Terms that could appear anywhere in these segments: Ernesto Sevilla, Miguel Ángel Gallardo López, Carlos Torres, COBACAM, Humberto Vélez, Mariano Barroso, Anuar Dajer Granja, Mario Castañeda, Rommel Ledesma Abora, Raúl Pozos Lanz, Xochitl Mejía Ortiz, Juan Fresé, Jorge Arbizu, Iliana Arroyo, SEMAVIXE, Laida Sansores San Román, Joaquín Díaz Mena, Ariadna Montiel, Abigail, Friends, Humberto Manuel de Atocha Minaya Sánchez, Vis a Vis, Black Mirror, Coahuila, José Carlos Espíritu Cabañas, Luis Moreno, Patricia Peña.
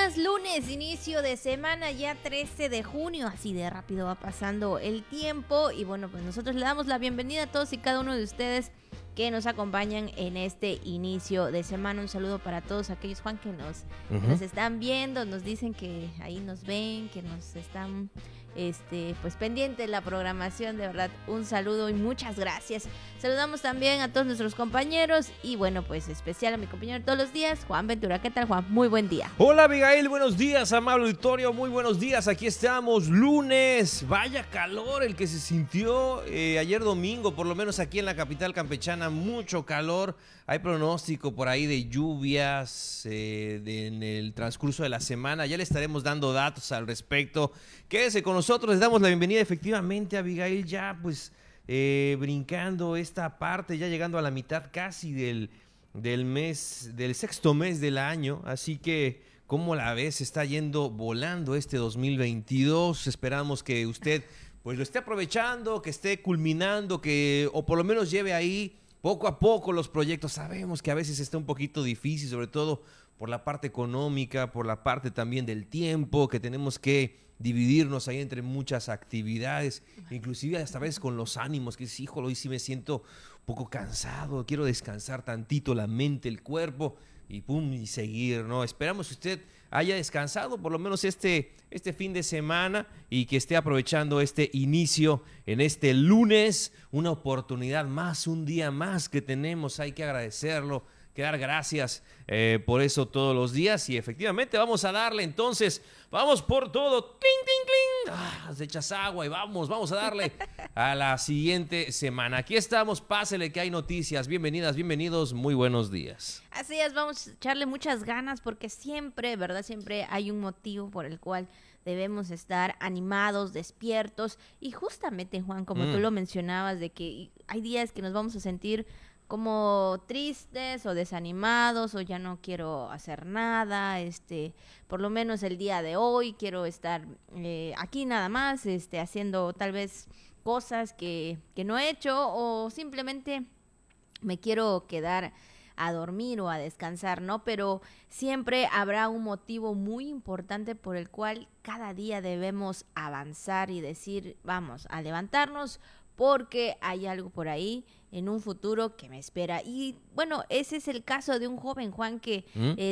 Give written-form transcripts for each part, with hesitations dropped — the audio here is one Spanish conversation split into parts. días, lunes, inicio de semana, ya 13 de junio, así de rápido va pasando el tiempo y bueno, pues nosotros le damos la bienvenida a todos y cada uno de ustedes que nos acompañan en este inicio de semana. Un saludo para todos aquellos, Juan, que nos están viendo, nos dicen que ahí nos ven, que nos están pues pendientes la programación, de verdad, un saludo y muchas gracias. Saludamos también a todos nuestros compañeros y bueno, pues especial a mi compañero de todos los días, Juan Ventura. ¿Qué tal, Juan? Muy buen día. Hola, Abigail, buenos días, amable auditorio, muy buenos días, aquí estamos, lunes, vaya calor el que se sintió ayer domingo, por lo menos aquí en la capital campechana, mucho calor. Hay pronóstico por ahí de lluvias en el transcurso de la semana. Ya le estaremos dando datos al respecto. Quédese con nosotros, les damos la bienvenida efectivamente a Abigail, ya pues brincando esta parte, ya llegando a la mitad casi del mes, del sexto mes del año. Así que, ¿cómo la ves? Está yendo volando este 2022. Esperamos que usted pues lo esté aprovechando, que esté culminando, que o por lo menos lleve ahí poco a poco los proyectos. Sabemos que a veces está un poquito difícil, sobre todo por la parte económica, por la parte también del tiempo, que tenemos que dividirnos ahí entre muchas actividades, inclusive hasta a veces con los ánimos, que dices, híjole, hoy sí me siento un poco cansado, quiero descansar tantito la mente, el cuerpo, y pum, y seguir, ¿no? Esperamos que usted haya descansado por lo menos este fin de semana y que esté aprovechando este inicio en este lunes, una oportunidad más, un día más que tenemos, hay que agradecerlo, que dar gracias por eso todos los días y efectivamente vamos a darle entonces, vamos por todo, cling, cling, cling, se echas agua y vamos a darle a la siguiente semana. Aquí estamos, pásele que hay noticias, bienvenidas, bienvenidos, muy buenos días. Así es, vamos a echarle muchas ganas porque siempre, ¿verdad? Siempre hay un motivo por el cual debemos estar animados, despiertos y justamente, Juan, como tú lo mencionabas, de que hay días que nos vamos a sentir como tristes o desanimados o ya no quiero hacer nada, por lo menos el día de hoy quiero estar aquí nada más, haciendo tal vez cosas que no he hecho o simplemente me quiero quedar a dormir o a descansar, ¿no? Pero siempre habrá un motivo muy importante por el cual cada día debemos avanzar y decir, vamos a levantarnos porque hay algo por ahí en un futuro que me espera. Y bueno, ese es el caso de un joven, Juan, que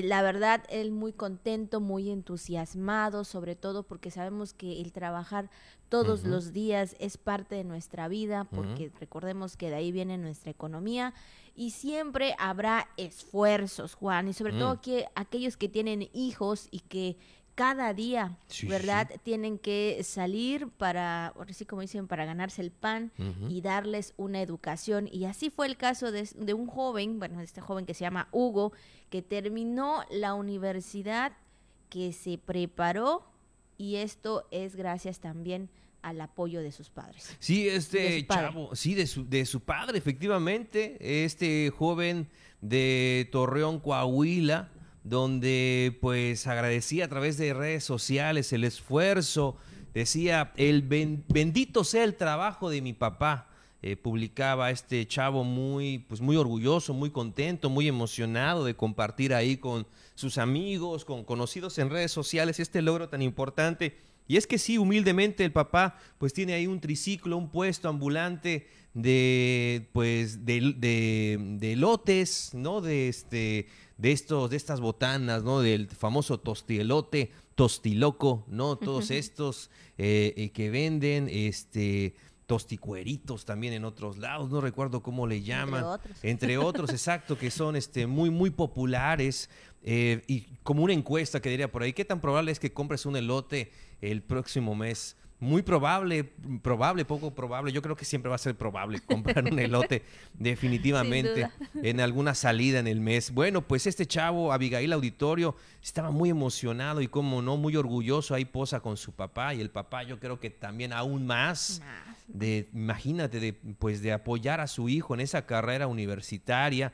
la verdad, él muy contento, muy entusiasmado, sobre todo porque sabemos que el trabajar todos los días es parte de nuestra vida, porque recordemos que de ahí viene nuestra economía y siempre habrá esfuerzos, Juan, y sobre todo que aquellos que tienen hijos y que cada día, sí, ¿verdad? Sí. Tienen que salir para, así como dicen, para ganarse el pan y darles una educación. Y así fue el caso de un joven, bueno, este joven que se llama Hugo, que terminó la universidad, que se preparó y esto es gracias también al apoyo de sus padres. Sí, este chavo, sí, de su padre, efectivamente, este joven de Torreón, Coahuila, donde pues agradecía a través de redes sociales el esfuerzo, decía, el bendito sea el trabajo de mi papá, publicaba este chavo muy orgulloso, muy contento, muy emocionado de compartir ahí con sus amigos, con conocidos en redes sociales este logro tan importante. Y es que sí, humildemente el papá pues tiene ahí un triciclo, un puesto ambulante de elotes, ¿no? De estas botanas, ¿no? Del famoso tostielote, tostiloco, ¿no? Todos estos que venden, tosticueritos también en otros lados, no recuerdo cómo le llaman. Entre otros, exacto, que son muy populares. Y como una encuesta que diría por ahí, ¿qué tan probable es que compres un elote el próximo mes? Muy probable, poco probable, yo creo que siempre va a ser probable comprar un elote definitivamente en alguna salida en el mes. Bueno, pues este chavo, Abigail, auditorio, estaba muy emocionado y como no, muy orgulloso, ahí posa con su papá y el papá yo creo que también aún más. de apoyar a su hijo en esa carrera universitaria.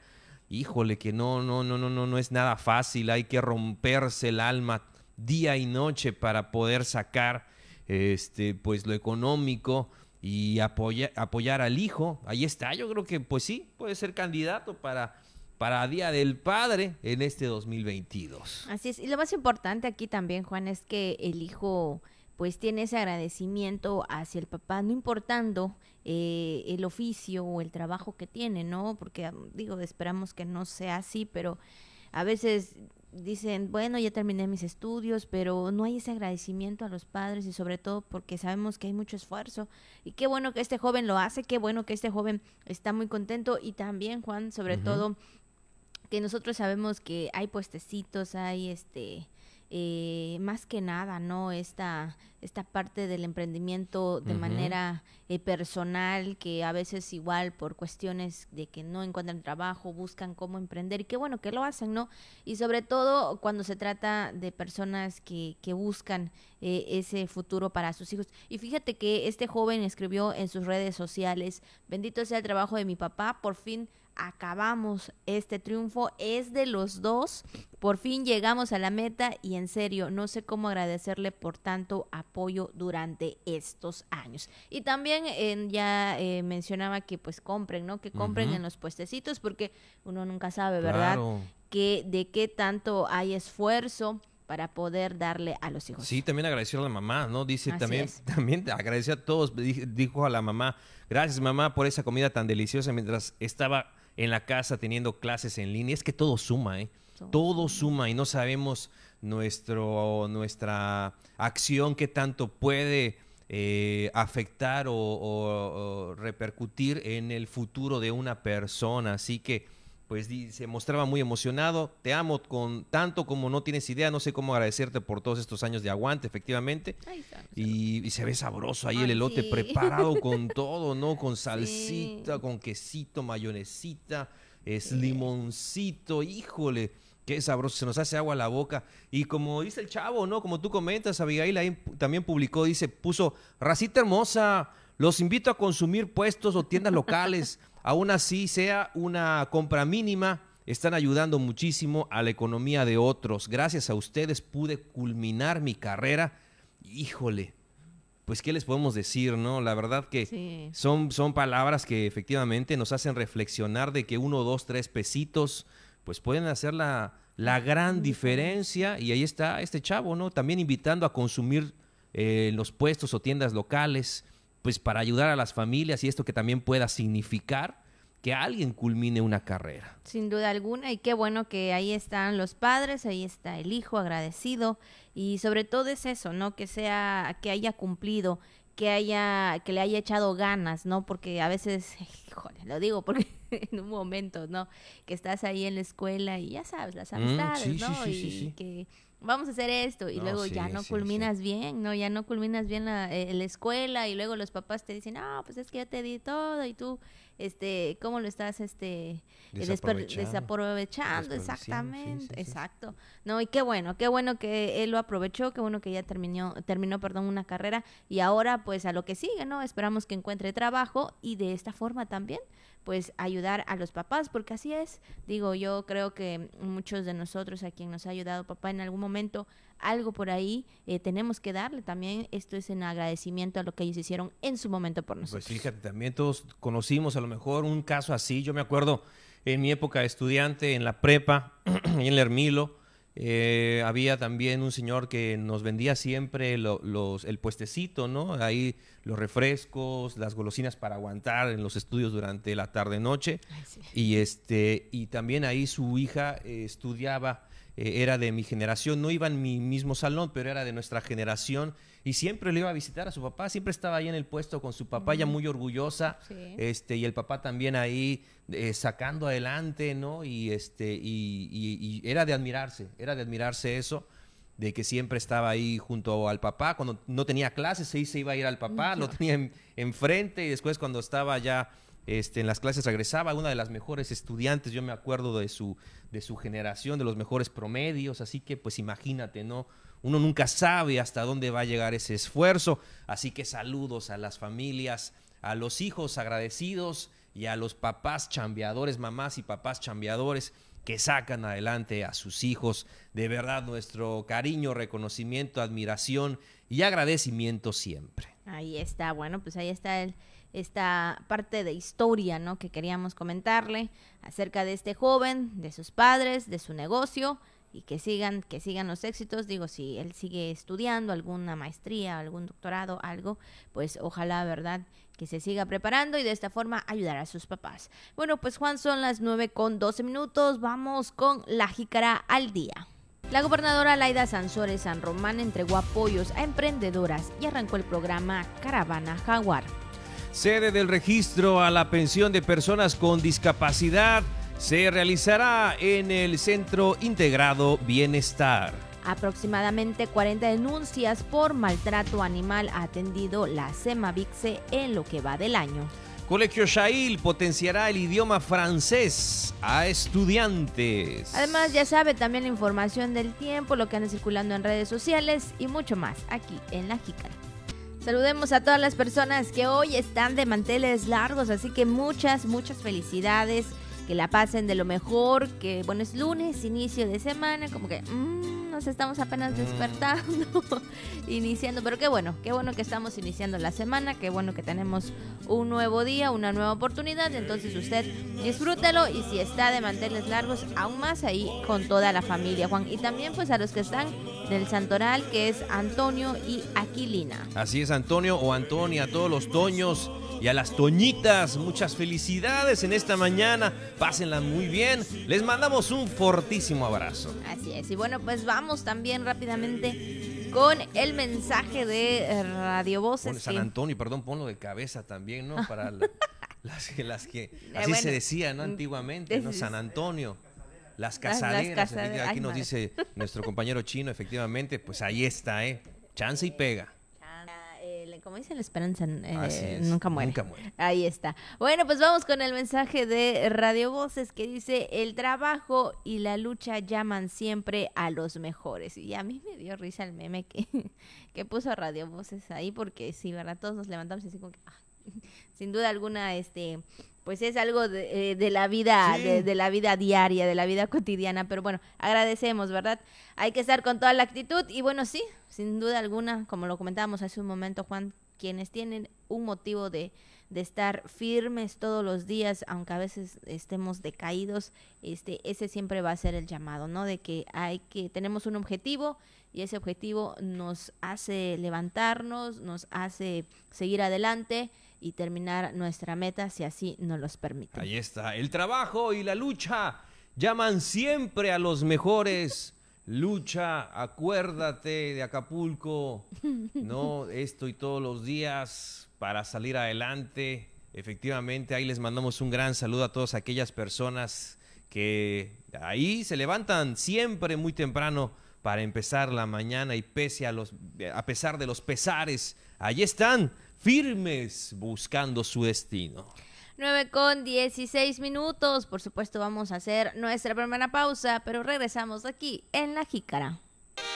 Híjole, que no es nada fácil, hay que romperse el alma día y noche para poder sacar lo económico y apoyar al hijo. Ahí está, yo creo que pues sí, puede ser candidato para para Día del Padre en este 2022. Así es, y lo más importante aquí también, Juan, es que el hijo pues tiene ese agradecimiento hacia el papá, no importando el oficio o el trabajo que tiene, ¿no? Porque, digo, esperamos que no sea así, pero a veces dicen, bueno, ya terminé mis estudios, pero no hay ese agradecimiento a los padres, y sobre todo porque sabemos que hay mucho esfuerzo, y qué bueno que este joven lo hace, qué bueno que este joven está muy contento. Y también, Juan, sobre todo, que nosotros sabemos que hay puestecitos, hay más que nada, ¿no? Esta parte del emprendimiento de manera personal, que a veces igual por cuestiones de que no encuentran trabajo, buscan cómo emprender, y qué bueno que lo hacen, ¿no? Y sobre todo cuando se trata de personas que buscan ese futuro para sus hijos. Y fíjate que este joven escribió en sus redes sociales: bendito sea el trabajo de mi papá, por fin acabamos este triunfo, es de los dos, por fin llegamos a la meta, y en serio, no sé cómo agradecerle por tanto apoyo durante estos años. Y también mencionaba que pues compren, ¿no? Que compren en los puestecitos, porque uno nunca sabe, ¿verdad? Claro. Que de qué tanto hay esfuerzo para poder darle a los hijos. Sí, también agradeció a la mamá, ¿no? Dice, también agradeció a todos, dijo a la mamá: gracias, mamá, por esa comida tan deliciosa mientras estaba en la casa teniendo clases en línea. Es que todo suma, ¿eh? Todo suma, y no sabemos nuestra acción qué tanto puede afectar o repercutir en el futuro de una persona. Así que pues se mostraba muy emocionado. Te amo con tanto como no tienes idea, no sé cómo agradecerte por todos estos años de aguante. Efectivamente, ahí está, y se ve sabroso ahí el elote preparado con todo, ¿no? Con salsita, con quesito, mayonesita, limoncito, híjole, qué sabroso, se nos hace agua a la boca. Y como dice el chavo, ¿no? Como tú comentas, Abigail ahí también publicó, puso: racita hermosa, los invito a consumir puestos o tiendas locales. Aún así sea una compra mínima, están ayudando muchísimo a la economía de otros. Gracias a ustedes pude culminar mi carrera. Híjole, pues qué les podemos decir, ¿no? La verdad que son palabras que efectivamente nos hacen reflexionar de que 1, 2, 3 pesitos pues pueden hacer la gran diferencia. Y ahí está este chavo, ¿no? También invitando a consumir los puestos o tiendas locales, pues para ayudar a las familias, y esto que también pueda significar que alguien culmine una carrera. Sin duda alguna, y qué bueno que ahí están los padres, ahí está el hijo agradecido, y sobre todo es eso, ¿no? Que haya cumplido, que le haya echado ganas, ¿no? Porque a veces, híjole, lo digo porque en un momento, ¿no? Que estás ahí en la escuela y ya sabes, las amistades, ¿no? Que vamos a hacer esto, y luego bien, ¿no? Ya no culminas bien la escuela, y luego los papás te dicen: no, pues es que ya te di todo, y tú, ¿cómo lo estás, desaprovechando? Exactamente, exacto. No, y qué bueno que él lo aprovechó, qué bueno que ya terminó una carrera, y ahora, pues, a lo que sigue, ¿no? Esperamos que encuentre trabajo, y de esta forma también, pues, ayudar a los papás, porque así es. Digo, yo creo que muchos de nosotros, a quien nos ha ayudado papá en algún momento, algo por ahí tenemos que darle también. Esto es en agradecimiento a lo que ellos hicieron en su momento por nosotros. Pues fíjate, también todos conocimos a lo mejor un caso así. Yo me acuerdo en mi época de estudiante, en la prepa, en Lermilo, había también un señor que nos vendía siempre el puestecito, ¿no? Ahí los refrescos, las golosinas para aguantar en los estudios durante la tarde-noche. Y también ahí su hija estudiaba, era de mi generación, no iba en mi mismo salón, pero era de nuestra generación, y siempre le iba a visitar a su papá, siempre estaba ahí en el puesto con su papá, ya muy orgullosa, y el papá también ahí sacando adelante, ¿no? Y era de admirarse eso, de que siempre estaba ahí junto al papá. Cuando no tenía clases, ahí se iba a ir al papá, lo tenía enfrente, y después cuando estaba ya en las clases regresaba. Una de las mejores estudiantes, yo me acuerdo de su generación, de los mejores promedios. Así que pues imagínate, ¿no? Uno nunca sabe hasta dónde va a llegar ese esfuerzo. Así que saludos a las familias, a los hijos agradecidos y a los papás chambeadores, mamás y papás chambeadores que sacan adelante a sus hijos. De verdad, nuestro cariño, reconocimiento, admiración y agradecimiento siempre. Ahí está, bueno, pues ahí está el esta parte de historia, ¿no?, que queríamos comentarle acerca de este joven, de sus padres, de su negocio, y que sigan los éxitos. Digo, si él sigue estudiando alguna maestría, algún doctorado, algo, pues ojalá, ¿verdad?, que se siga preparando y de esta forma ayudar a sus papás. Bueno, pues Juan, son las 9:12. Vamos con la jícara al día. La gobernadora Laida Sansores San Román entregó apoyos a emprendedoras y arrancó el programa Caravana Jaguar. Sede del registro a la pensión de personas con discapacidad se realizará en el Centro Integrado Bienestar. Aproximadamente 40 denuncias por maltrato animal ha atendido la SEMAVIXE en lo que va del año. Colegio Sha'il potenciará el idioma francés a estudiantes. Además, ya sabe, también la información del tiempo, lo que anda circulando en redes sociales y mucho más aquí en La Jícara. Saludemos a todas las personas que hoy están de manteles largos, así que muchas felicidades. Que la pasen de lo mejor, que bueno, es lunes, inicio de semana, como que nos estamos apenas despertando, iniciando, pero qué bueno que estamos iniciando la semana, qué bueno que tenemos un nuevo día, una nueva oportunidad. Entonces usted disfrútelo, y si está de manteles largos, aún más ahí con toda la familia, Juan, y también pues a los que están del santoral, que es Antonio y Aquilina. Así es, Antonio o Antonia, a todos los toños y a las toñitas, muchas felicidades en esta mañana, pásenla muy bien, les mandamos un fortísimo abrazo. Así es, y bueno, pues vamos también rápidamente con el mensaje de Radio Voces. Pon San Antonio, perdón, ponlo de cabeza también, ¿no? Para las que así bueno, se decía, ¿no?, antiguamente, ¿no? San Antonio. Las casaderas. Aquí nos dice nuestro compañero chino, efectivamente, pues ahí está, chance y pega. Como dice la esperanza, nunca muere. Ahí está. Bueno, pues vamos con el mensaje de Radio Voces, que dice: el trabajo y la lucha llaman siempre a los mejores. Y a mí me dio risa el meme que puso Radio Voces ahí, porque sí, ¿verdad? Todos nos levantamos así como que, sin duda alguna, pues es algo de la vida, sí, de la vida diaria, de la vida cotidiana. Pero bueno, agradecemos, ¿verdad? Hay que estar con toda la actitud. Y bueno, sí, sin duda alguna, como lo comentábamos hace un momento, Juan, quienes tienen un motivo de estar firmes todos los días, aunque a veces estemos decaídos, ese siempre va a ser el llamado, ¿no? De que tenemos un objetivo, y ese objetivo nos hace levantarnos, nos hace seguir adelante y terminar nuestra meta, si así nos los permite. Ahí está, el trabajo y la lucha llaman siempre a los mejores. Lucha, acuérdate de Acapulco, ¿no? Esto y todos los días para salir adelante. Efectivamente, ahí les mandamos un gran saludo a todas aquellas personas que ahí se levantan siempre muy temprano para empezar la mañana, y a pesar de los pesares, allí están, firmes, buscando su destino. 9:16. Por supuesto, vamos a hacer nuestra primera pausa, pero regresamos aquí en La Jícara.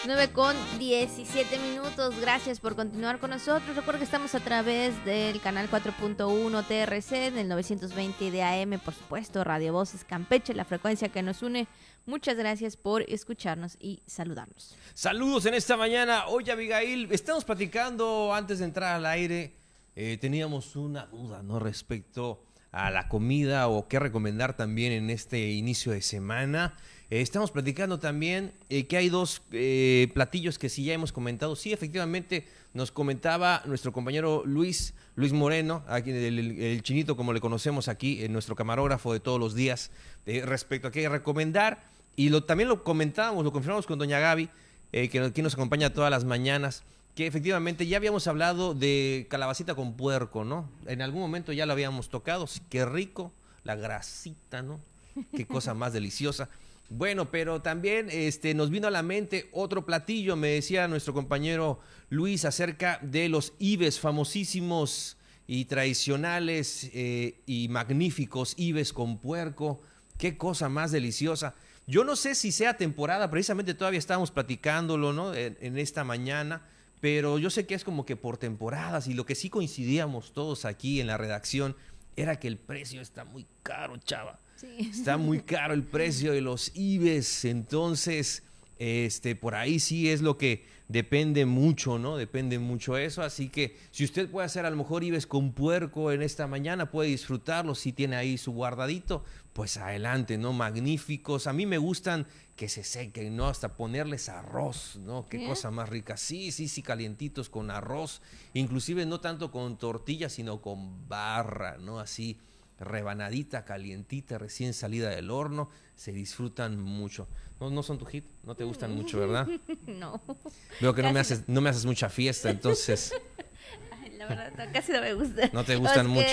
9:17. Gracias por continuar con nosotros. Recuerda que estamos a través del canal 4.1 TRC, del 920 de AM, por supuesto, Radio Voces Campeche, la frecuencia que nos une. Muchas gracias por escucharnos y saludarnos. Saludos en esta mañana. Oye, Abigail, estamos platicando antes de entrar al aire. Teníamos una duda, ¿no?, respecto a la comida o qué recomendar también en este inicio de semana. Estamos platicando también que hay dos platillos que sí ya hemos comentado. Sí, efectivamente, nos comentaba nuestro compañero Luis Moreno, aquí, el chinito, como le conocemos aquí, nuestro camarógrafo de todos los días, respecto a qué recomendar. Y también lo comentábamos, lo confirmamos con doña Gaby, que aquí nos acompaña todas las mañanas, que efectivamente ya habíamos hablado de calabacita con puerco, ¿no? En algún momento ya lo habíamos tocado. Sí, qué rico, la grasita, ¿no? Qué cosa más deliciosa. Bueno, pero también nos vino a la mente otro platillo, me decía nuestro compañero Luis, acerca de los ibes, famosísimos y tradicionales y magníficos ibes con puerco. Qué cosa más deliciosa. Yo no sé si sea temporada, precisamente todavía estábamos platicándolo, ¿no?, en esta mañana. Pero yo sé que es como que por temporadas, y lo que sí coincidíamos todos aquí en la redacción era que el precio está muy caro, chava. Sí. Está muy caro el precio de los ibes. Entonces, Por ahí sí es lo que depende mucho, ¿no? Depende mucho eso, así que si usted puede hacer a lo mejor ibes con puerco en esta mañana, puede disfrutarlo, si tiene ahí su guardadito, pues adelante, ¿no? Magníficos, a mí me gustan que se sequen, ¿no? Hasta ponerles arroz, ¿no? Qué cosa más rica, sí, calientitos con arroz, inclusive no tanto con tortilla, sino con barra, ¿no? Así, rebanadita, calientita, recién salida del horno, se disfrutan mucho. No son tu hit, no te gustan mucho, ¿verdad? No. Veo que no me haces mucha fiesta, entonces. Ay, la verdad, casi no me gusta. No te gustan mucho.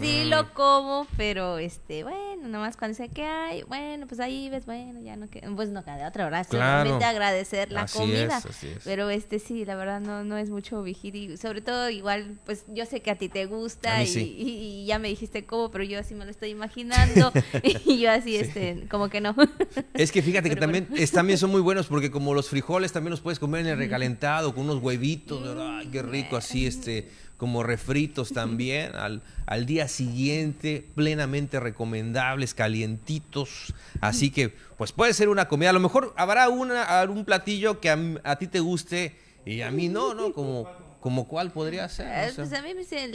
Sí lo como, pero bueno, nomás cuando sé que hay, bueno, pues ahí ves, bueno, ya no queda, pues no queda de otra, ¿verdad? Claro. Solamente agradecer la comida. Así es. Pero sí, la verdad no es mucho vigil, y sobre todo igual, pues yo sé que a ti te gusta, a mí sí. y ya me dijiste cómo, pero yo así me lo estoy imaginando y yo así, sí. Como que no. Es que fíjate que también son muy buenos, porque como los frijoles también los puedes comer en el recalentado con unos huevitos, ay, qué rico, así como refritos también al día siguiente, plenamente recomendables, calientitos, así que pues puede ser una comida, a lo mejor habrá algún platillo que a ti te guste y a mí no, ¿Como cuál podría ser? O sea, pues a mí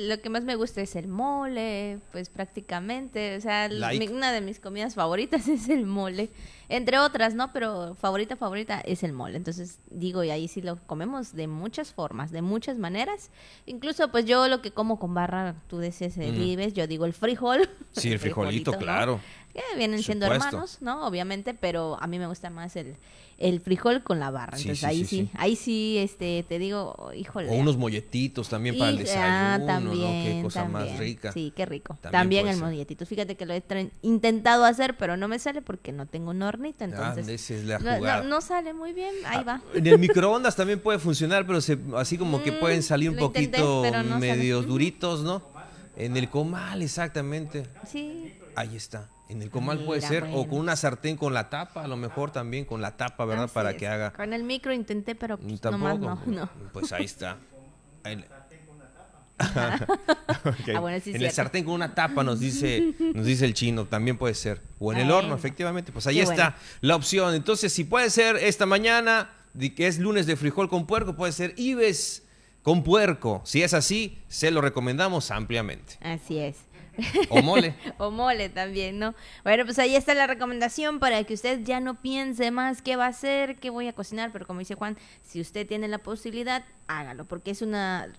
lo que más me gusta es el mole, pues prácticamente, o sea, una de mis comidas favoritas es el mole, entre otras, ¿no? Pero favorita es el mole, entonces digo, y ahí sí lo comemos de muchas formas, de muchas maneras, incluso pues yo lo que como con barra, tú decías el ibes, yo digo el frijol. Sí, el frijolito, ¿no? Claro. Que vienen siendo hermanos, ¿no? Obviamente, pero a mí me gusta más el frijol con la barra, entonces ahí sí, te digo, híjole. O unos molletitos también para el desayuno, también, ¿no? Qué cosa más rica. Sí, qué rico. También el molletito, fíjate que lo he intentado hacer, pero no me sale porque no tengo un hornito, entonces esa es la jugada. No sale muy bien, ahí va. En el microondas también puede funcionar, pero así como que pueden salir un poquito medios duritos, ¿no? En el comal, exactamente. Sí. Ahí está. En el comal puede ser, o con una sartén con la tapa, a lo mejor también con la tapa, ¿verdad? Así para que haga. Con el micro intenté, pero pues, tampoco, nomás no. Pues ahí está. El sartén con una tapa. Okay. Bueno, sí, en el sartén con una tapa nos dice el chino, también puede ser. O en el horno, efectivamente. Pues ahí está la opción. Entonces, si puede ser esta mañana, que es lunes de frijol con puerco, puede ser ibes con puerco. Si es así, se lo recomendamos ampliamente. Así es. O mole. O mole también, ¿no? Bueno, pues ahí está la recomendación para que usted ya no piense más qué va a hacer, qué voy a cocinar, pero como dice Juan, si usted tiene la posibilidad, hágalo, porque es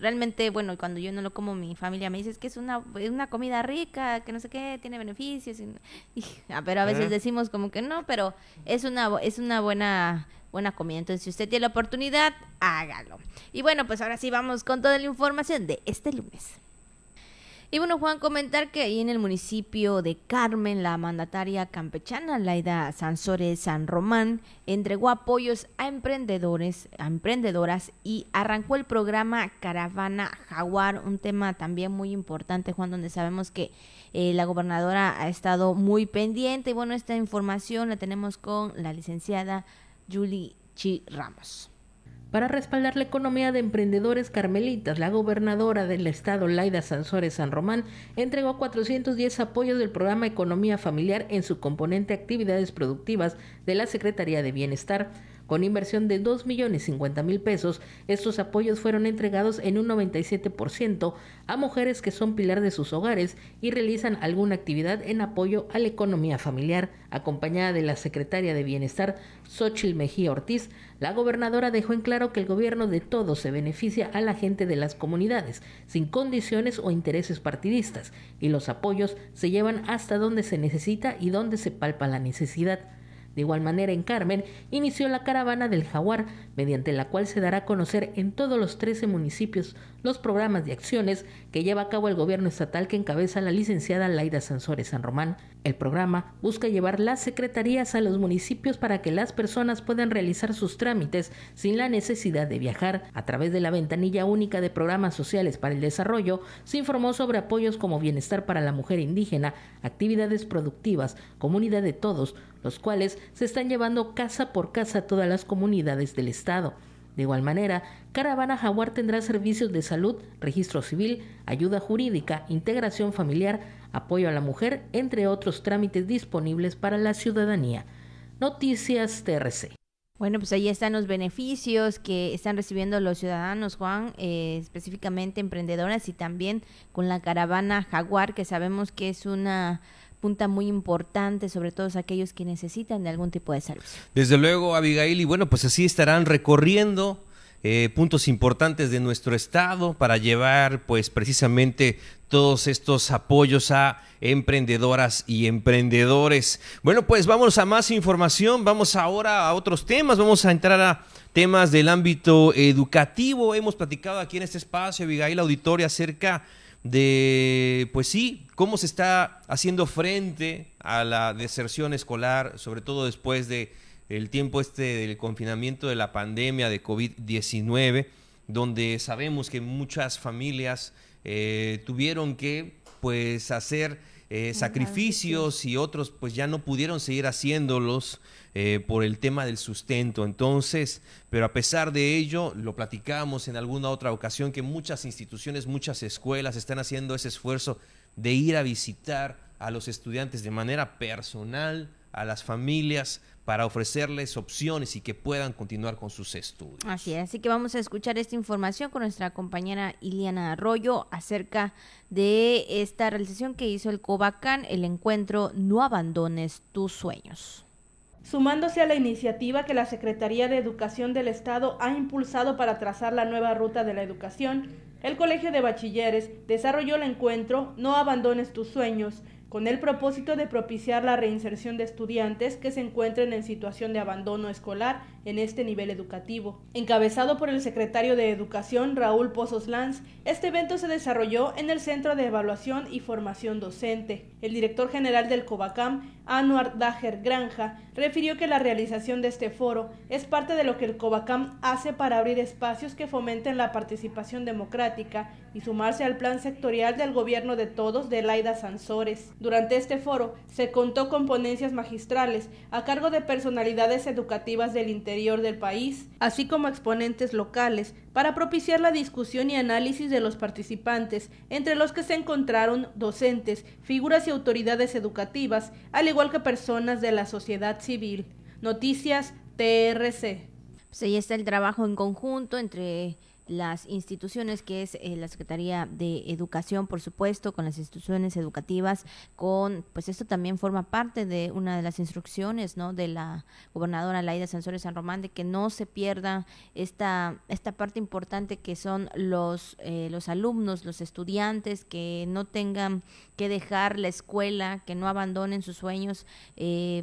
realmente, bueno, cuando yo no lo como, mi familia me dice, es que es una comida rica, que no sé qué, tiene beneficios, pero a veces decimos como que no, pero es una buena comida, entonces si usted tiene la oportunidad, hágalo. Y bueno, pues ahora sí vamos con toda la información de este lunes. Y bueno, Juan, comentar que ahí en el municipio de Carmen, la mandataria campechana Laida Sansores San Román entregó apoyos a emprendedores, a emprendedoras, y arrancó el programa Caravana Jaguar, un tema también muy importante, Juan, donde sabemos que la gobernadora ha estado muy pendiente. Y bueno, esta información la tenemos con la licenciada Julie Chi Ramos. Para respaldar la economía de emprendedores carmelitas, la gobernadora del estado, Laida Sansores San Román, entregó 410 apoyos del programa Economía Familiar en su componente Actividades Productivas de la Secretaría de Bienestar. Con inversión de 2.050.000 pesos, estos apoyos fueron entregados en un 97% a mujeres que son pilar de sus hogares y realizan alguna actividad en apoyo a la economía familiar. Acompañada de la secretaria de Bienestar, Xochitl Mejía Ortiz, la gobernadora dejó en claro que el gobierno de todos se beneficia a la gente de las comunidades, sin condiciones o intereses partidistas, y los apoyos se llevan hasta donde se necesita y donde se palpa la necesidad. De igual manera, en Carmen inició la Caravana del Jaguar, mediante la cual se dará a conocer en todos los 13 municipios los programas y acciones que lleva a cabo el gobierno estatal que encabeza la licenciada Laida Sansores San Román. El programa busca llevar las secretarías a los municipios para que las personas puedan realizar sus trámites sin la necesidad de viajar. A través de la ventanilla única de programas sociales para el desarrollo, se informó sobre apoyos como bienestar para la mujer indígena, actividades productivas, comunidad de todos, los cuales se están llevando casa por casa a todas las comunidades del estado. De igual manera, Caravana Jaguar tendrá servicios de salud, registro civil, ayuda jurídica, integración familiar, apoyo a la mujer, entre otros trámites disponibles para la ciudadanía. Noticias TRC. Bueno, pues ahí están los beneficios que están recibiendo los ciudadanos, Juan, específicamente emprendedoras, y también con la caravana Jaguar, que sabemos que es una punta muy importante, sobre todo aquellos que necesitan de algún tipo de servicio. Desde luego, Abigail, y bueno, pues así estarán recorriendo puntos importantes de nuestro estado para llevar pues precisamente todos estos apoyos a emprendedoras y emprendedores. Bueno, pues vamos a más información, vamos ahora a otros temas, vamos a entrar a temas del ámbito educativo. Hemos platicado aquí en este espacio, Abigail, auditoria, acerca de, pues sí, cómo se está haciendo frente a la deserción escolar, sobre todo después de el tiempo del confinamiento de la pandemia de COVID-19, donde sabemos que muchas familias tuvieron que pues hacer sacrificios y otros pues ya no pudieron seguir haciéndolos por el tema del sustento. Entonces, pero a pesar de ello, lo platicamos en alguna otra ocasión, que muchas instituciones, muchas escuelas están haciendo ese esfuerzo de ir a visitar a los estudiantes de manera personal, a las familias, para ofrecerles opciones y que puedan continuar con sus estudios. Así es, así que vamos a escuchar esta información con nuestra compañera Iliana Arroyo acerca de esta realización que hizo el COBACAM, el encuentro No Abandones Tus Sueños. Sumándose a la iniciativa que la Secretaría de Educación del Estado ha impulsado para trazar la nueva ruta de la educación, el Colegio de Bachilleres desarrolló el encuentro No Abandones Tus Sueños, con el propósito de propiciar la reinserción de estudiantes que se encuentren en situación de abandono escolar en este nivel educativo. Encabezado por el secretario de Educación, Raúl Pozos Lanz, este evento se desarrolló en el Centro de Evaluación y Formación Docente. El director general del COBACAM, Anuar Dajer Granja, refirió que la realización de este foro es parte de lo que el COBACAM hace para abrir espacios que fomenten la participación democrática y sumarse al plan sectorial del gobierno de todos de Laida Sansores. Durante este foro se contó con ponencias magistrales a cargo de personalidades educativas del interior del país, así como exponentes locales, para propiciar la discusión y análisis de los participantes, entre los que se encontraron docentes, figuras y autoridades educativas, al igual que personas de la sociedad civil. Noticias TRC. Pues ahí está el trabajo en conjunto entre las instituciones, que es la Secretaría de Educación, por supuesto, con las instituciones educativas, con, pues esto también forma parte de una de las instrucciones, ¿no?, de la gobernadora Laida Sansores San Román, de que no se pierda esta parte importante que son los alumnos, los estudiantes, que no tengan que dejar la escuela, que no abandonen sus sueños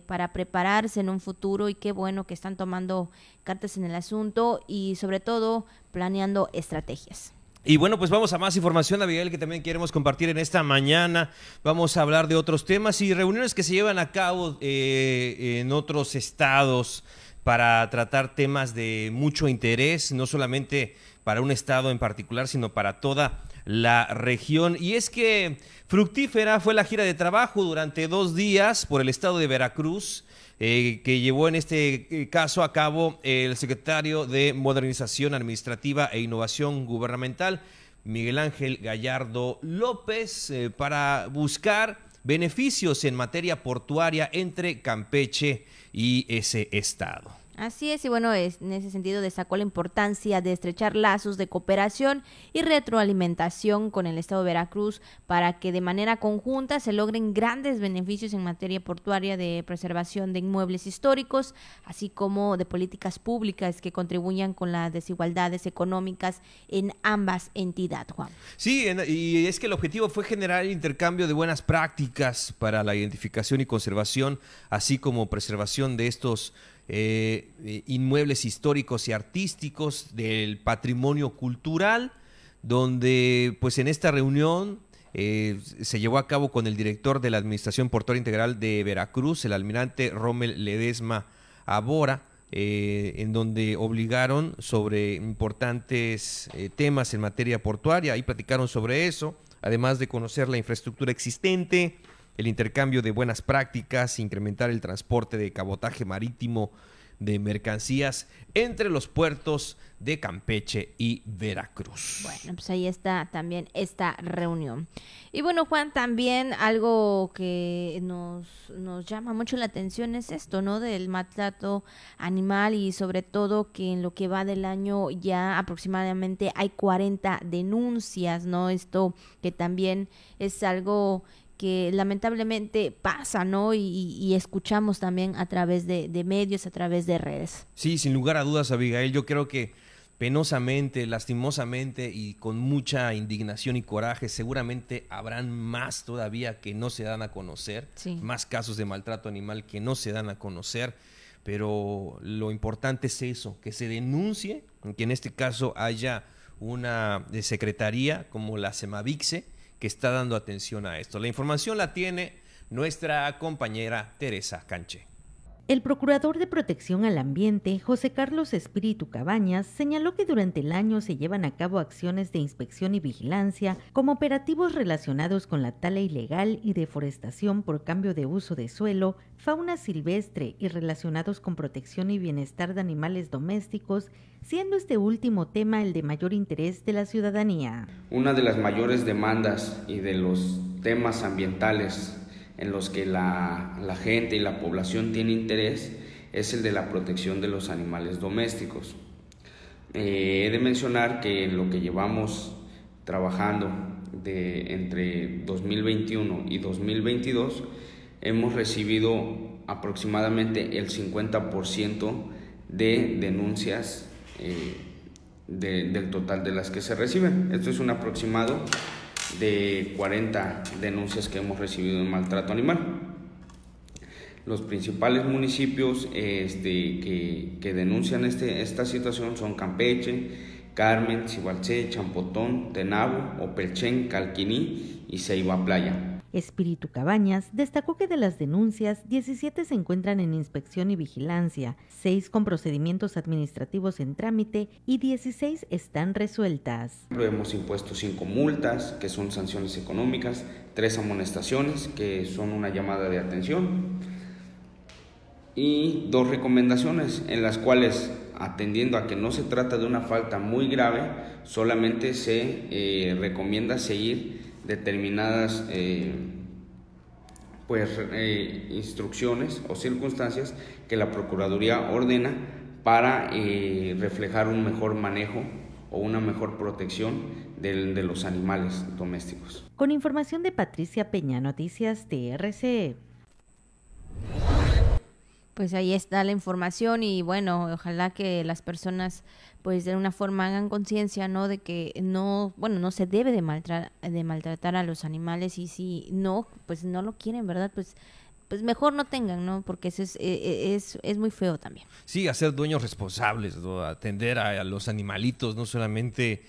para prepararse en un futuro, y qué bueno que están tomando cartas en el asunto y sobre todo planeando estrategias. Y bueno, pues vamos a más información, Abigail, que también queremos compartir en esta mañana. Vamos a hablar de otros temas y reuniones que se llevan a cabo en otros estados para tratar temas de mucho interés, no solamente para un estado en particular, sino para toda la región. Y es que fructífera fue la gira de trabajo durante 2 días por el estado de Veracruz, que llevó en este caso a cabo el secretario de Modernización Administrativa e Innovación Gubernamental, Miguel Ángel Gallardo López, para buscar beneficios en materia portuaria entre Campeche y ese estado. Así es, y bueno, en ese sentido destacó la importancia de estrechar lazos de cooperación y retroalimentación con el estado de Veracruz para que de manera conjunta se logren grandes beneficios en materia portuaria, de preservación de inmuebles históricos, así como de políticas públicas que contribuyan con las desigualdades económicas en ambas entidades, Juan. Sí, y es que el objetivo fue generar el intercambio de buenas prácticas para la identificación y conservación, así como preservación de estos inmuebles históricos y artísticos, del patrimonio cultural, donde pues en esta reunión se llevó a cabo con el director de la Administración Portuaria Integral de Veracruz, el almirante Rommel Ledesma Abora, en donde obligaron sobre importantes temas en materia portuaria, y platicaron sobre eso, además de conocer la infraestructura existente, el intercambio de buenas prácticas, incrementar el transporte de cabotaje marítimo de mercancías entre los puertos de Campeche y Veracruz. Bueno, pues ahí está también esta reunión. Y bueno, Juan, también algo que nos llama mucho la atención es esto, ¿no? Del maltrato animal, y sobre todo que en lo que va del año ya aproximadamente hay 40 denuncias, ¿no? Esto que también es algo que lamentablemente pasa, ¿no? Y escuchamos también a través de medios, a través de redes. Sí, sin lugar a dudas, Abigail, yo creo que penosamente, lastimosamente y con mucha indignación y coraje, seguramente habrán más todavía que no se dan a conocer, sí, más casos de maltrato animal que no se dan a conocer, pero lo importante es eso, que se denuncie, que en este caso haya una secretaría como la SEMAVIXE, que está dando atención a esto. La información la tiene nuestra compañera Teresa Canche. El procurador de Protección al Ambiente, José Carlos Espíritu Cabañas, señaló que durante el año se llevan a cabo acciones de inspección y vigilancia, como operativos relacionados con la tala ilegal y deforestación por cambio de uso de suelo, fauna silvestre y relacionados con protección y bienestar de animales domésticos, siendo este último tema el de mayor interés de la ciudadanía. Una de las mayores demandas y de los temas ambientales en los que la gente y la población tiene interés es el de la protección de los animales domésticos. He de mencionar que en lo que llevamos trabajando entre 2021 y 2022 hemos recibido aproximadamente el 50% de denuncias del total de las que se reciben. Esto es un aproximado de 40 denuncias que hemos recibido de maltrato animal. Los principales municipios que denuncian esta situación son Campeche, Carmen, Cibalcé, Champotón, Tenabo, Opelchen, Calquiní y Ceiba Playa. Espíritu Cabañas destacó que de las denuncias, 17 se encuentran en inspección y vigilancia, 6 con procedimientos administrativos en trámite y 16 están resueltas. Hemos impuesto 5 multas, que son sanciones económicas, 3 amonestaciones, que son una llamada de atención, y 2 recomendaciones, en las cuales, atendiendo a que no se trata de una falta muy grave, solamente se recomienda seguir determinadas instrucciones o circunstancias que la Procuraduría ordena para reflejar un mejor manejo o una mejor protección de los animales domésticos. Con información de Patricia Peña, Noticias TRC. Pues ahí está la información y bueno, ojalá que las personas pues de una forma hagan conciencia, ¿no? De que no se debe de maltratar a los animales, y si no, pues no lo quieren, ¿verdad? Pues mejor no tengan, ¿no? Porque eso es muy feo también. Sí, hacer dueños responsables, ¿no? Atender a los animalitos, no solamente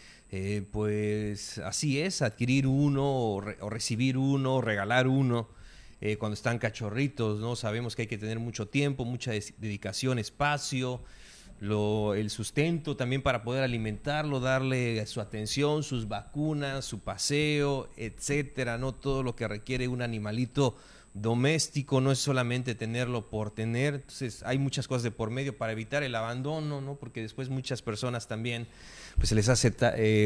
pues así es, adquirir uno o recibir uno, o regalar uno. Cuando están cachorritos, ¿no? Sabemos que hay que tener mucho tiempo, mucha dedicación, espacio, el sustento también para poder alimentarlo, darle su atención, sus vacunas, su paseo, etcétera, ¿no? Todo lo que requiere un animalito doméstico, no es solamente tenerlo por tener. Entonces hay muchas cosas de por medio para evitar el abandono, ¿no? Porque después muchas personas también pues se les hace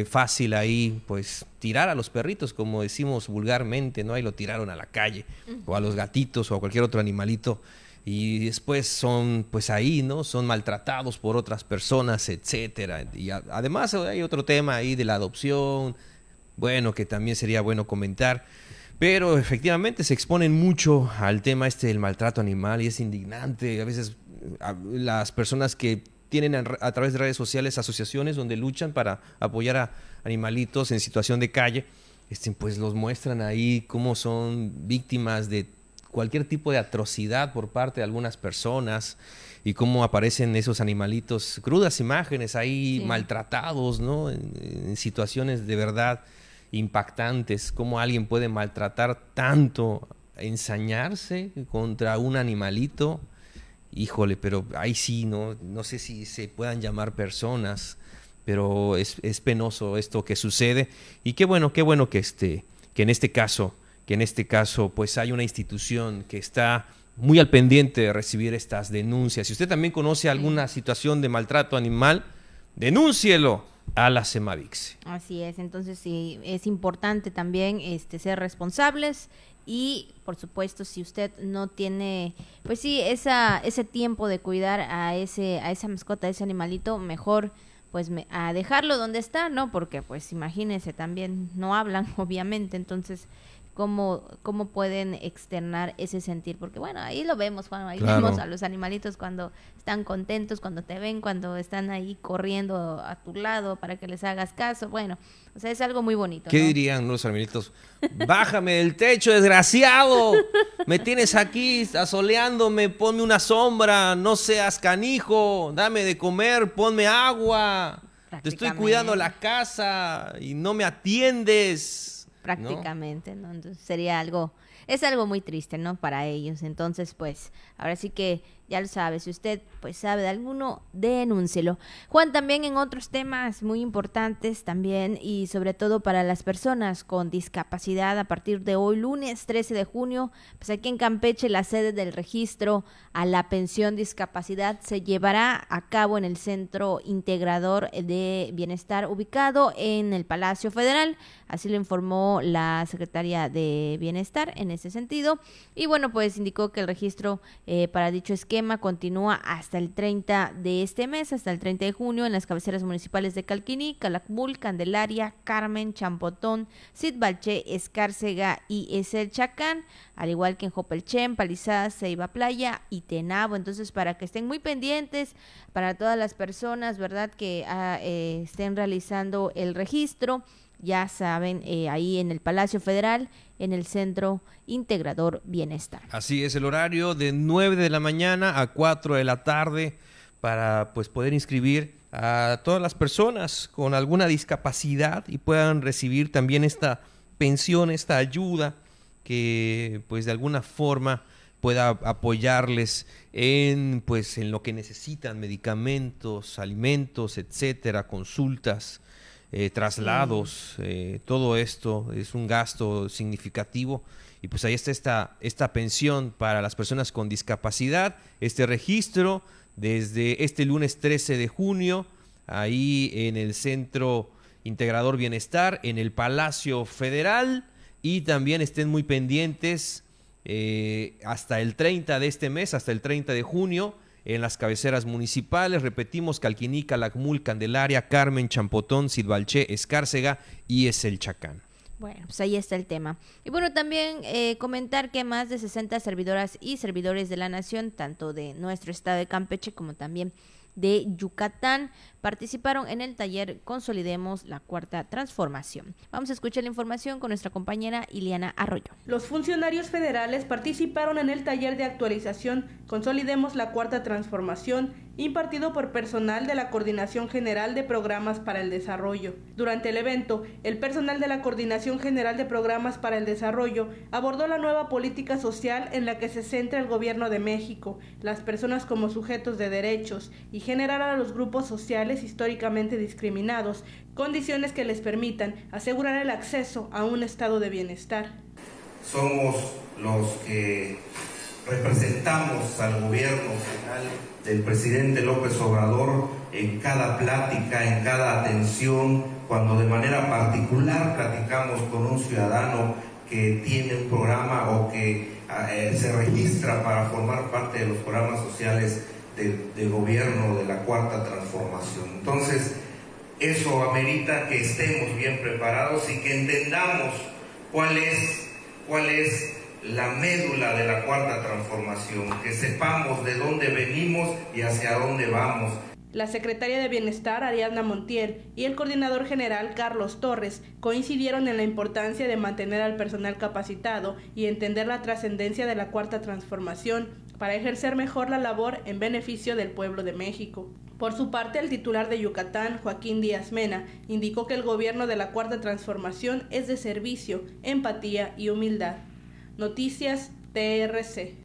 fácil ahí pues tirar a los perritos, como decimos vulgarmente, ¿no? Ahí lo tiraron a la calle, o a los gatitos o a cualquier otro animalito, y después son pues ahí, ¿no? Son maltratados por otras personas, etcétera. Y además hay otro tema ahí de la adopción, bueno, que también sería bueno comentar. Pero efectivamente se exponen mucho al tema del maltrato animal y es indignante. A veces las personas que tienen a través de redes sociales asociaciones donde luchan para apoyar a animalitos en situación de calle, pues los muestran ahí cómo son víctimas de cualquier tipo de atrocidad por parte de algunas personas y cómo aparecen esos animalitos, crudas imágenes ahí, sí, maltratados, ¿no? En situaciones de verdad impactantes, cómo alguien puede maltratar tanto, ensañarse contra un animalito. Híjole, pero ahí sí, no sé si se puedan llamar personas, pero es penoso esto que sucede. Y qué bueno que en este caso pues hay una institución que está muy al pendiente de recibir estas denuncias. Si usted también conoce alguna situación de maltrato animal, denúncielo a la SEMAVIXE. Así es, entonces sí, es importante también ser responsables y, por supuesto, si usted no tiene, pues sí, ese tiempo de cuidar a esa mascota, a ese animalito, mejor pues a dejarlo donde está, ¿no? Porque pues imagínense, también no hablan, obviamente, entonces ¿Cómo pueden externar ese sentir? Porque bueno, ahí lo vemos, Juan, ahí claro. Vemos a los animalitos cuando están contentos, cuando te ven, cuando están ahí corriendo a tu lado para que les hagas caso, bueno, o sea, es algo muy bonito. ¿Qué dirían los animalitos? ¡Bájame del techo, desgraciado! ¡Me tienes aquí asoleándome! ¡Ponme una sombra! ¡No seas canijo! ¡Dame de comer! ¡Ponme agua! ¡Te estoy cuidando la casa y no me atiendes! Prácticamente, ¿no? Entonces sería algo, es algo muy triste, ¿no? Para ellos. Entonces, pues, ahora sí que ya lo sabe, si usted pues sabe de alguno, denúncelo. Juan, también en otros temas muy importantes también y sobre todo para las personas con discapacidad, a partir de hoy, lunes 13 de junio, pues aquí en Campeche la sede del registro a la pensión discapacidad se llevará a cabo en el Centro Integrador de Bienestar ubicado en el Palacio Federal, así lo informó la Secretaria de Bienestar en ese sentido y bueno, pues indicó que el registro para dicho esquema continúa hasta el 30 de este mes, hasta el 30 de junio, en las cabeceras municipales de Calquiní, Calakmul, Candelaria, Carmen, Champotón, Sitbalché, Escárcega y Ezel Chacán, al igual que en Jopelchen, Palizadas, Ceiba Playa y Tenabo. Entonces, para que estén muy pendientes, para todas las personas, ¿verdad?, que estén realizando el registro, ya saben, ahí en el Palacio Federal, en el Centro Integrador Bienestar. Así es, el horario de 9 de la mañana a 4 de la tarde para pues poder inscribir a todas las personas con alguna discapacidad y puedan recibir también esta pensión, esta ayuda que pues de alguna forma pueda apoyarles en pues en lo que necesitan, medicamentos, alimentos, etcétera, consultas, traslados, todo esto es un gasto significativo y pues ahí está esta pensión para las personas con discapacidad, este registro desde este lunes 13 de junio ahí en el Centro Integrador Bienestar, en el Palacio Federal y también estén muy pendientes hasta el 30 de este mes, hasta el 30 de junio en las cabeceras municipales, repetimos, Calquiní, Calakmul, Candelaria, Carmen, Champotón, Sitbalché, Escárcega y Ezel Chacán. Bueno, pues ahí está el tema. Y bueno, también comentar que más de 60 servidoras y servidores de la Nación, tanto de nuestro estado de Campeche como también de Yucatán, participaron en el taller Consolidemos la Cuarta Transformación. Vamos a escuchar la información con nuestra compañera Iliana Arroyo. Los funcionarios federales participaron en el taller de actualización Consolidemos la Cuarta Transformación, impartido por personal de la Coordinación General de Programas para el Desarrollo. Durante el evento, el personal de la Coordinación General de Programas para el Desarrollo abordó la nueva política social en la que se centra el Gobierno de México, las personas como sujetos de derechos y generar a los grupos sociales históricamente discriminados condiciones que les permitan asegurar el acceso a un estado de bienestar. Somos los que representamos al gobierno general del presidente López Obrador en cada plática, en cada atención, cuando de manera particular platicamos con un ciudadano que tiene un programa o que se registra para formar parte de los programas sociales de gobierno de la Cuarta Transformación. Entonces, eso amerita que estemos bien preparados y que entendamos cuál es la médula de la Cuarta Transformación, que sepamos de dónde venimos y hacia dónde vamos. La secretaria de Bienestar, Ariadna Montiel, y el coordinador general, Carlos Torres, coincidieron en la importancia de mantener al personal capacitado y entender la trascendencia de la Cuarta Transformación para ejercer mejor la labor en beneficio del pueblo de México. Por su parte, el titular de Yucatán, Joaquín Díaz Mena, indicó que el gobierno de la Cuarta Transformación es de servicio, empatía y humildad. Noticias TRC.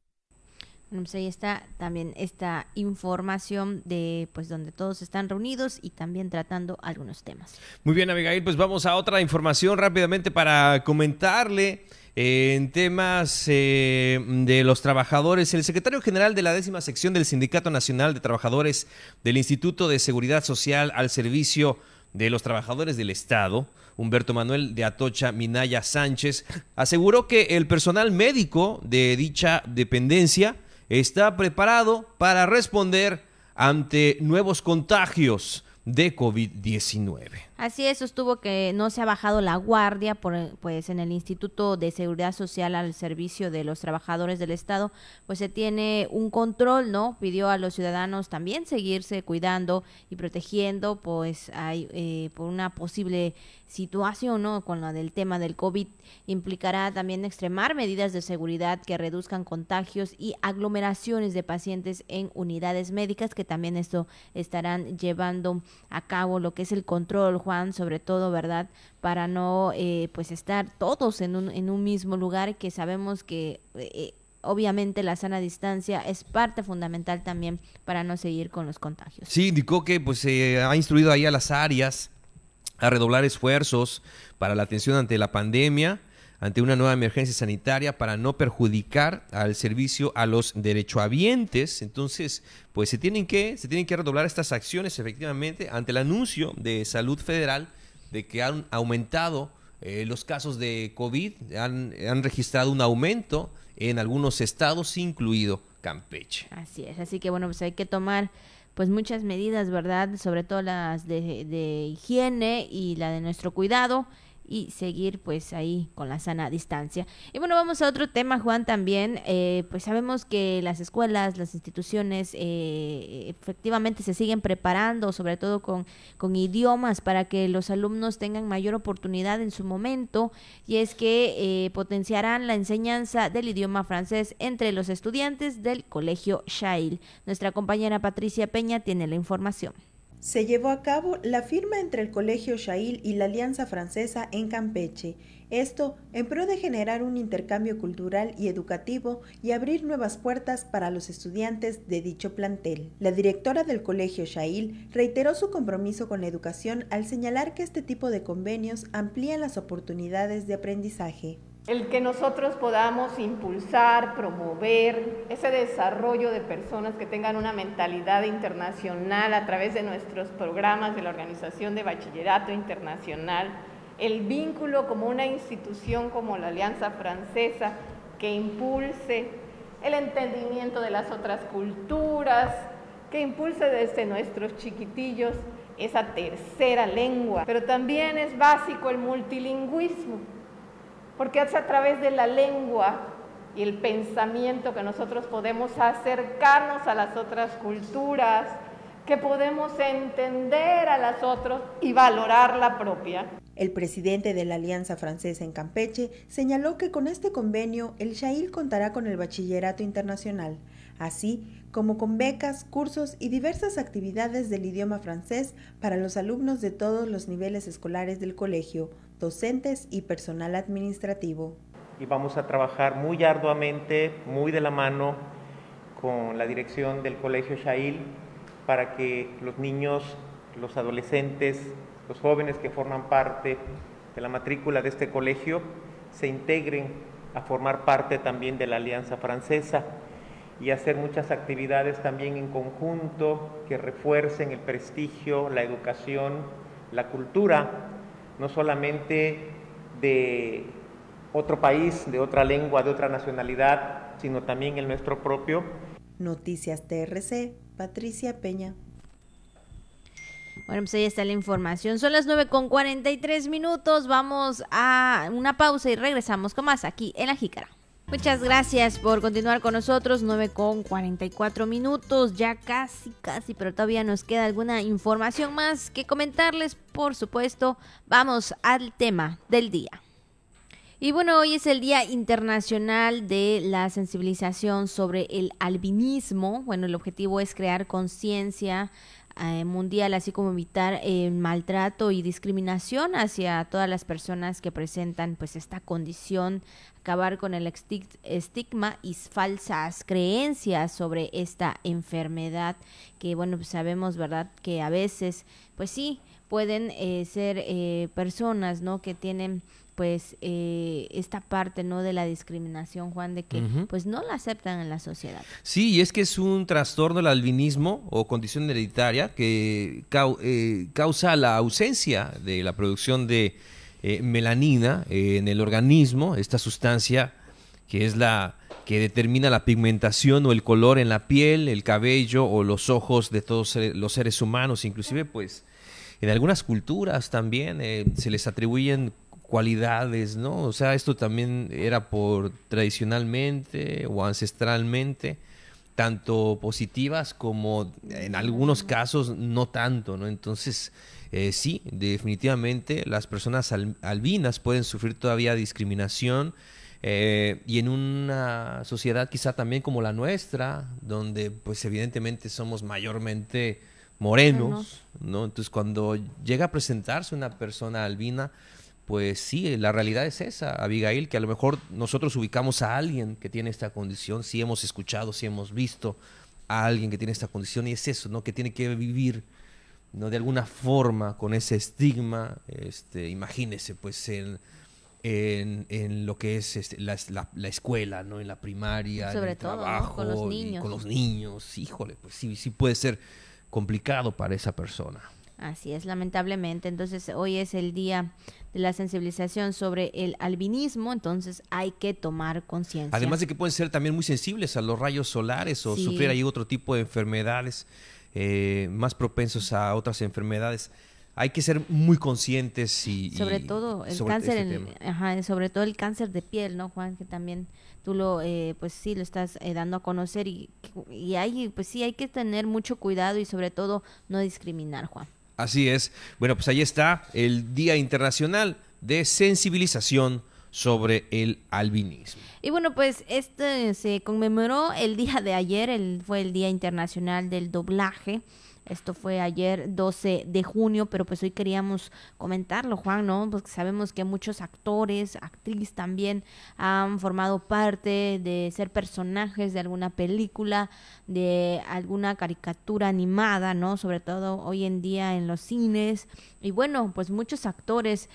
Bueno, pues ahí está también esta información de pues donde todos están reunidos y también tratando algunos temas. Muy bien, Abigail, pues vamos a otra información rápidamente para comentarle En temas de los trabajadores, el secretario general de la 10ª sección del Sindicato Nacional de Trabajadores del Instituto de Seguridad Social al servicio de los trabajadores del Estado, Humberto Manuel de Atocha Minaya Sánchez, aseguró que el personal médico de dicha dependencia está preparado para responder ante nuevos contagios de COVID-19. Así es, sostuvo que no se ha bajado la guardia pues en el Instituto de Seguridad Social al servicio de los trabajadores del Estado, pues se tiene un control, ¿no? Pidió a los ciudadanos también seguirse cuidando y protegiendo, pues hay por una posible situación, ¿no? Con la del tema del COVID, implicará también extremar medidas de seguridad que reduzcan contagios y aglomeraciones de pacientes en unidades médicas, que también esto estarán llevando a cabo lo que es el control, Juan, sobre todo, ¿verdad? Para no pues estar todos en un mismo lugar, que sabemos que obviamente la sana distancia es parte fundamental también para no seguir con los contagios. Sí, indicó que pues se ha instruido ahí a las áreas a redoblar esfuerzos para la atención ante la pandemia, ante una nueva emergencia sanitaria, para no perjudicar al servicio a los derechohabientes. Entonces, pues se tienen que redoblar estas acciones, efectivamente, ante el anuncio de Salud Federal de que han aumentado los casos de COVID, han registrado un aumento en algunos estados, incluido Campeche. Así es, así que bueno, pues hay que tomar pues muchas medidas, ¿verdad? Sobre todo las de higiene y la de nuestro cuidado, y seguir pues ahí con la sana distancia. Y bueno, vamos a otro tema, Juan, también, pues sabemos que las escuelas, las instituciones efectivamente se siguen preparando, sobre todo con idiomas, para que los alumnos tengan mayor oportunidad en su momento, y es que potenciarán la enseñanza del idioma francés entre los estudiantes del Colegio Sha'il. Nuestra compañera Patricia Peña tiene la información. Se llevó a cabo la firma entre el Colegio Sha'il y la Alianza Francesa en Campeche. Esto en pro de generar un intercambio cultural y educativo y abrir nuevas puertas para los estudiantes de dicho plantel. La directora del Colegio Sha'il reiteró su compromiso con la educación al señalar que este tipo de convenios amplían las oportunidades de aprendizaje. El que nosotros podamos impulsar, promover ese desarrollo de personas que tengan una mentalidad internacional a través de nuestros programas de la Organización de Bachillerato Internacional, el vínculo como una institución como la Alianza Francesa que impulse el entendimiento de las otras culturas, que impulse desde nuestros chiquitillos esa tercera lengua. Pero también es básico el multilingüismo, porque es a través de la lengua y el pensamiento que nosotros podemos acercarnos a las otras culturas, que podemos entender a las otras y valorar la propia. El presidente de la Alianza Francesa en Campeche señaló que con este convenio el Sha'il contará con el bachillerato internacional, así como con becas, cursos y diversas actividades del idioma francés para los alumnos de todos los niveles escolares del colegio, docentes y personal administrativo. Y vamos a trabajar muy arduamente, muy de la mano con la dirección del Colegio Sha'il para que los niños, los adolescentes, los jóvenes que forman parte de la matrícula de este colegio se integren a formar parte también de la Alianza Francesa y hacer muchas actividades también en conjunto que refuercen el prestigio, la educación, la cultura, no solamente de otro país, de otra lengua, de otra nacionalidad, sino también el nuestro propio. Noticias TRC, Patricia Peña. Bueno, pues ahí está la información. Son las 9:43. Vamos a una pausa y regresamos con más aquí en La Jícara. Muchas gracias por continuar con nosotros, 9:44, ya casi, pero todavía nos queda alguna información más que comentarles, por supuesto. Vamos al tema del día. Y bueno, hoy es el Día Internacional de la Sensibilización sobre el Albinismo. Bueno, el objetivo es crear conciencia mundial, así como evitar maltrato y discriminación hacia todas las personas que presentan pues esta condición, acabar con el estigma y falsas creencias sobre esta enfermedad que, bueno, pues sabemos, ¿verdad?, que a veces, pues sí, pueden ser personas, ¿no?, que tienen pues esta parte, ¿no?, de la discriminación, Juan, de que pues no la aceptan en la sociedad. Sí, y es que es un trastorno del albinismo o condición hereditaria que causa la ausencia de la producción de melanina en el organismo, esta sustancia que es la que determina la pigmentación o el color en la piel, el cabello o los ojos de todos los seres humanos. Inclusive, pues, en algunas culturas también se les atribuyen cualidades, ¿no? O sea, esto también era por tradicionalmente o ancestralmente, tanto positivas como en algunos casos no tanto, ¿no? Entonces, sí, definitivamente las personas albinas pueden sufrir todavía discriminación. Y en una sociedad quizá también como la nuestra, donde pues evidentemente somos mayormente morenos, ¿no? Entonces cuando llega a presentarse una persona albina, pues sí, la realidad es esa, Abigail, que a lo mejor nosotros ubicamos a alguien que tiene esta condición, sí hemos escuchado, sí hemos visto a alguien que tiene esta condición, y es eso, ¿no?, que tiene que vivir, ¿no?, de alguna forma con ese estigma. Imagínese, pues en lo que es la escuela, ¿no?, en la primaria, sobre en el todo, trabajo, ¿no?, con los niños. Y con los niños, híjole, pues sí, sí puede ser complicado para esa persona. Así es, lamentablemente. Entonces, hoy es el día de la sensibilización sobre el albinismo, entonces hay que tomar conciencia. Además de que pueden ser también muy sensibles a los rayos solares o sufrir ahí otro tipo de enfermedades, más propensos a otras enfermedades. Hay que ser muy conscientes y sobre todo el cáncer, sobre todo el cáncer de piel, ¿no, Juan? Que también tú lo estás dando a conocer y hay, pues sí, hay que tener mucho cuidado y sobre todo no discriminar, Juan. Así es. Bueno, pues ahí está el Día Internacional de Sensibilización sobre el albinismo. Y bueno, pues se conmemoró el día de ayer, fue el Día Internacional del Doblaje. Esto fue ayer 12 de junio, pero pues hoy queríamos comentarlo, Juan, ¿no? Porque sabemos que muchos actores, actrices también han formado parte de ser personajes de alguna película, de alguna caricatura animada, ¿no? Sobre todo hoy en día en los cines. Y bueno, pues muchos actores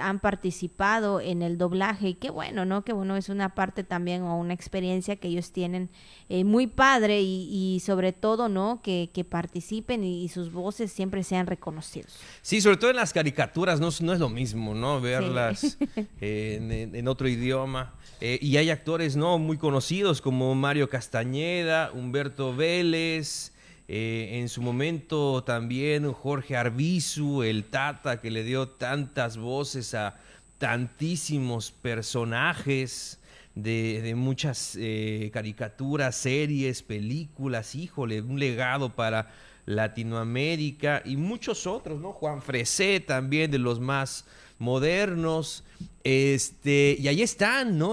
han participado en el doblaje y qué bueno, ¿no? Qué bueno, es una parte también o una experiencia que ellos tienen muy padre y sobre todo, ¿no?, que participan y sus voces siempre sean reconocidos. Sí, sobre todo en las caricaturas, no es lo mismo, ¿no?, verlas en otro idioma. Y hay actores, ¿no?, muy conocidos como Mario Castañeda, Humberto Vélez, en su momento también Jorge Arbizu, el Tata, que le dio tantas voces a tantísimos personajes de muchas caricaturas, series, películas, híjole, un legado para Latinoamérica y muchos otros, ¿no? Juan Fresé también, de los más modernos, y ahí están, ¿no?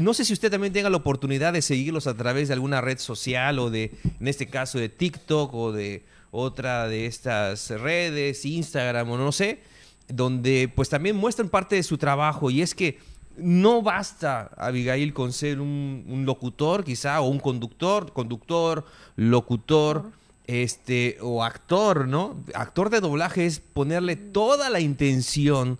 No sé si usted también tenga la oportunidad de seguirlos a través de alguna red social o en este caso, de TikTok o de otra de estas redes, Instagram o no sé, donde pues también muestran parte de su trabajo. Y es que no basta, Abigail, con ser un locutor quizá, o un conductor, locutor, o actor, ¿no? Actor de doblaje es ponerle toda la intención,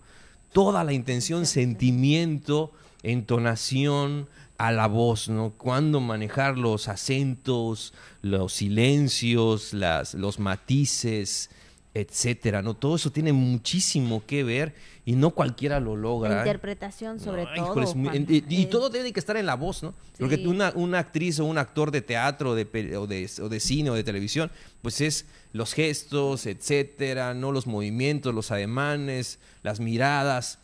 sentimiento, entonación a la voz, ¿no? Cuando manejar los acentos, los silencios, los matices, etcétera, ¿no? Todo eso tiene muchísimo que ver y no cualquiera lo logra. La interpretación, sobre todo. Y todo tiene que estar en la voz, ¿no? Sí. Porque una actriz o un actor de teatro o de cine o de televisión, pues es los gestos, etcétera, ¿no? Los movimientos, los ademanes, las miradas.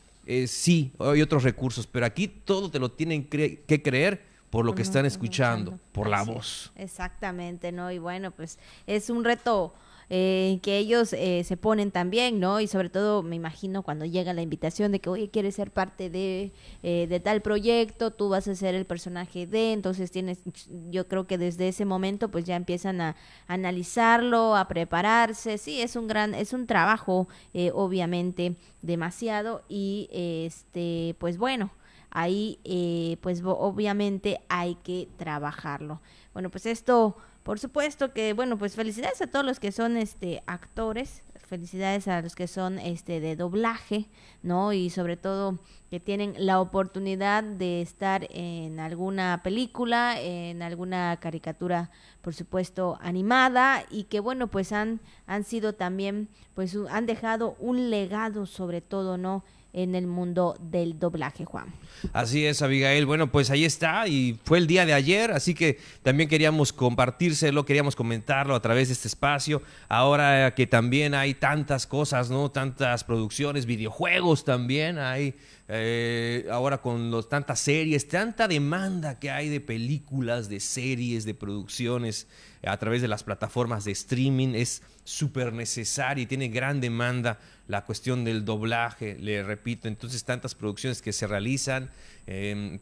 Sí, hay otros recursos, pero aquí todo te lo tienen que creer por lo que están escuchando, por la voz. Exactamente, ¿no? Y bueno, pues es un reto que ellos se ponen también, ¿no? Y sobre todo, me imagino, cuando llega la invitación de que, oye, quieres ser parte de tal proyecto, tú vas a ser el personaje de, entonces yo creo que desde ese momento, pues ya empiezan a analizarlo, a prepararse. Sí, es un trabajo, obviamente, demasiado, y pues bueno, ahí, pues obviamente hay que trabajarlo. Bueno, pues esto, por supuesto que, bueno, pues felicidades a todos los que son actores, felicidades a los que son de doblaje, ¿no? Y sobre todo que tienen la oportunidad de estar en alguna película, en alguna caricatura, por supuesto, animada, y que bueno, pues han sido también, pues han dejado un legado sobre todo, ¿no?, en el mundo del doblaje, Juan. Así es, Abigail. Bueno, pues ahí está, y fue el día de ayer, así que también queríamos compartírselo, queríamos comentarlo a través de este espacio, ahora que también hay tantas cosas, ¿no? Tantas producciones, videojuegos también hay, ahora con tantas series, tanta demanda que hay de películas, de series, de producciones a través de las plataformas de streaming, es súper necesario y tiene gran demanda la cuestión del doblaje, le repito. Entonces, tantas producciones que se realizan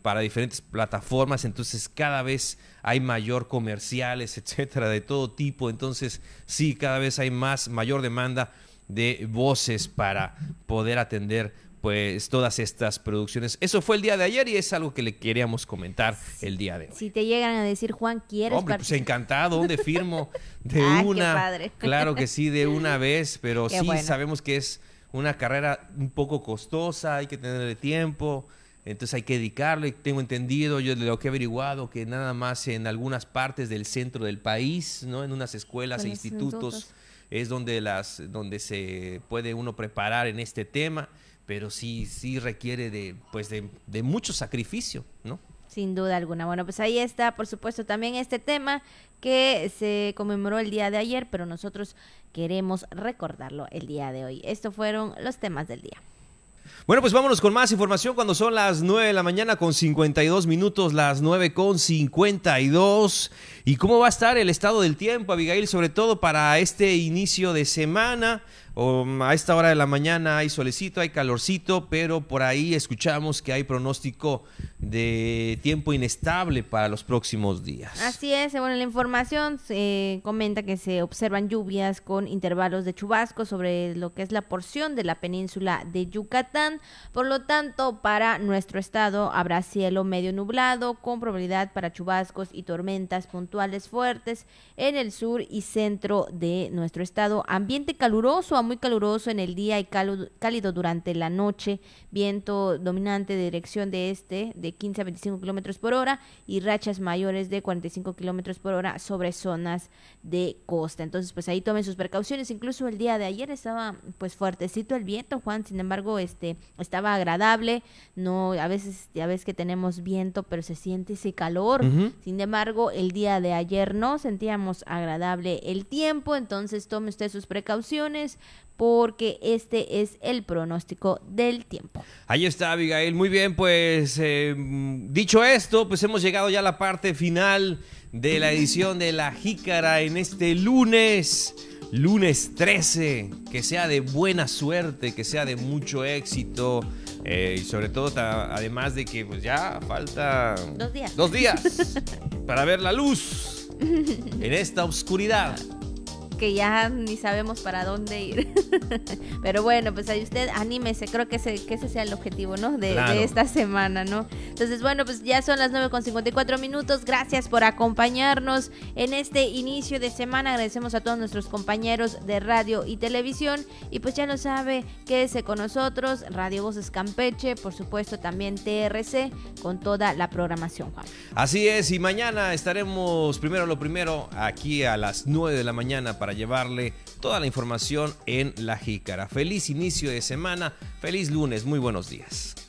para diferentes plataformas, entonces cada vez hay mayor comerciales, etcétera, de todo tipo. Entonces, sí, cada vez hay mayor demanda de voces para poder atender pues todas estas producciones. Eso fue el día de ayer y es algo que le queríamos comentar el día de hoy. Si te llegan a decir, Juan, ¿quieres participar? Pues encantado, ¿dónde firmo? De una, qué padre. Claro que sí, de una vez, pero qué sí, bueno. Sabemos que es una carrera un poco costosa, hay que tenerle tiempo, entonces hay que dedicarle. Tengo entendido, yo de lo que he averiguado, que nada más en algunas partes del centro del país, ¿no?, en unas escuelas e institutos, es donde se puede uno preparar en este tema. Pero sí requiere de mucho sacrificio, ¿no? Sin duda alguna. Bueno, pues ahí está, por supuesto, también este tema que se conmemoró el día de ayer, pero nosotros queremos recordarlo el día de hoy. Estos fueron los temas del día. Bueno, pues vámonos con más información cuando son las 9:52 a.m, las 9:52. ¿Y cómo va a estar el estado del tiempo, Abigail? Sobre todo para este inicio de semana, a esta hora de la mañana hay solecito, hay calorcito, pero por ahí escuchamos que hay pronóstico de tiempo inestable para los próximos días. Así es, bueno, la información comenta que se observan lluvias con intervalos de chubascos sobre lo que es la porción de la península de Yucatán. Por lo tanto, para nuestro estado habrá cielo medio nublado con probabilidad para chubascos y tormentas puntuales fuertes en el sur y centro de nuestro estado. Ambiente caluroso a muy caluroso en el día y cálido durante la noche, viento dominante de dirección de este de 15 a 25 kilómetros por hora y rachas mayores de 45 kilómetros por hora sobre zonas de costa. Entonces, pues ahí tomen sus precauciones. Incluso el día de ayer estaba pues fuertecito el viento, Juan, sin embargo, estaba agradable. No, a veces que tenemos viento, pero se siente ese calor. Uh-huh. Sin embargo, el día de ayer no sentíamos agradable el tiempo, entonces tome usted sus precauciones, porque este es el pronóstico del tiempo. Ahí está, Abigail. Muy bien, pues dicho esto, pues hemos llegado ya a la parte final de la edición de La Jícara en este lunes 13. Que sea de buena suerte, que sea de mucho éxito. Y sobre todo, además de que pues ya falta 2 días para ver la luz en esta oscuridad que ya ni sabemos para dónde ir. Pero bueno, pues ahí usted anímese, creo que ese sea el objetivo, ¿no? De esta semana, ¿no? Entonces, bueno, pues ya son las 9:54. Gracias por acompañarnos en este inicio de semana. Agradecemos a todos nuestros compañeros de radio y televisión. Y pues ya lo sabe, quédese con nosotros, Radio Voces Campeche, por supuesto también TRC, con toda la programación, Juan. Así es, y mañana estaremos primero aquí a las 9:00 a.m. para llevarle toda la información en La Jícara. Feliz inicio de semana, feliz lunes, muy buenos días.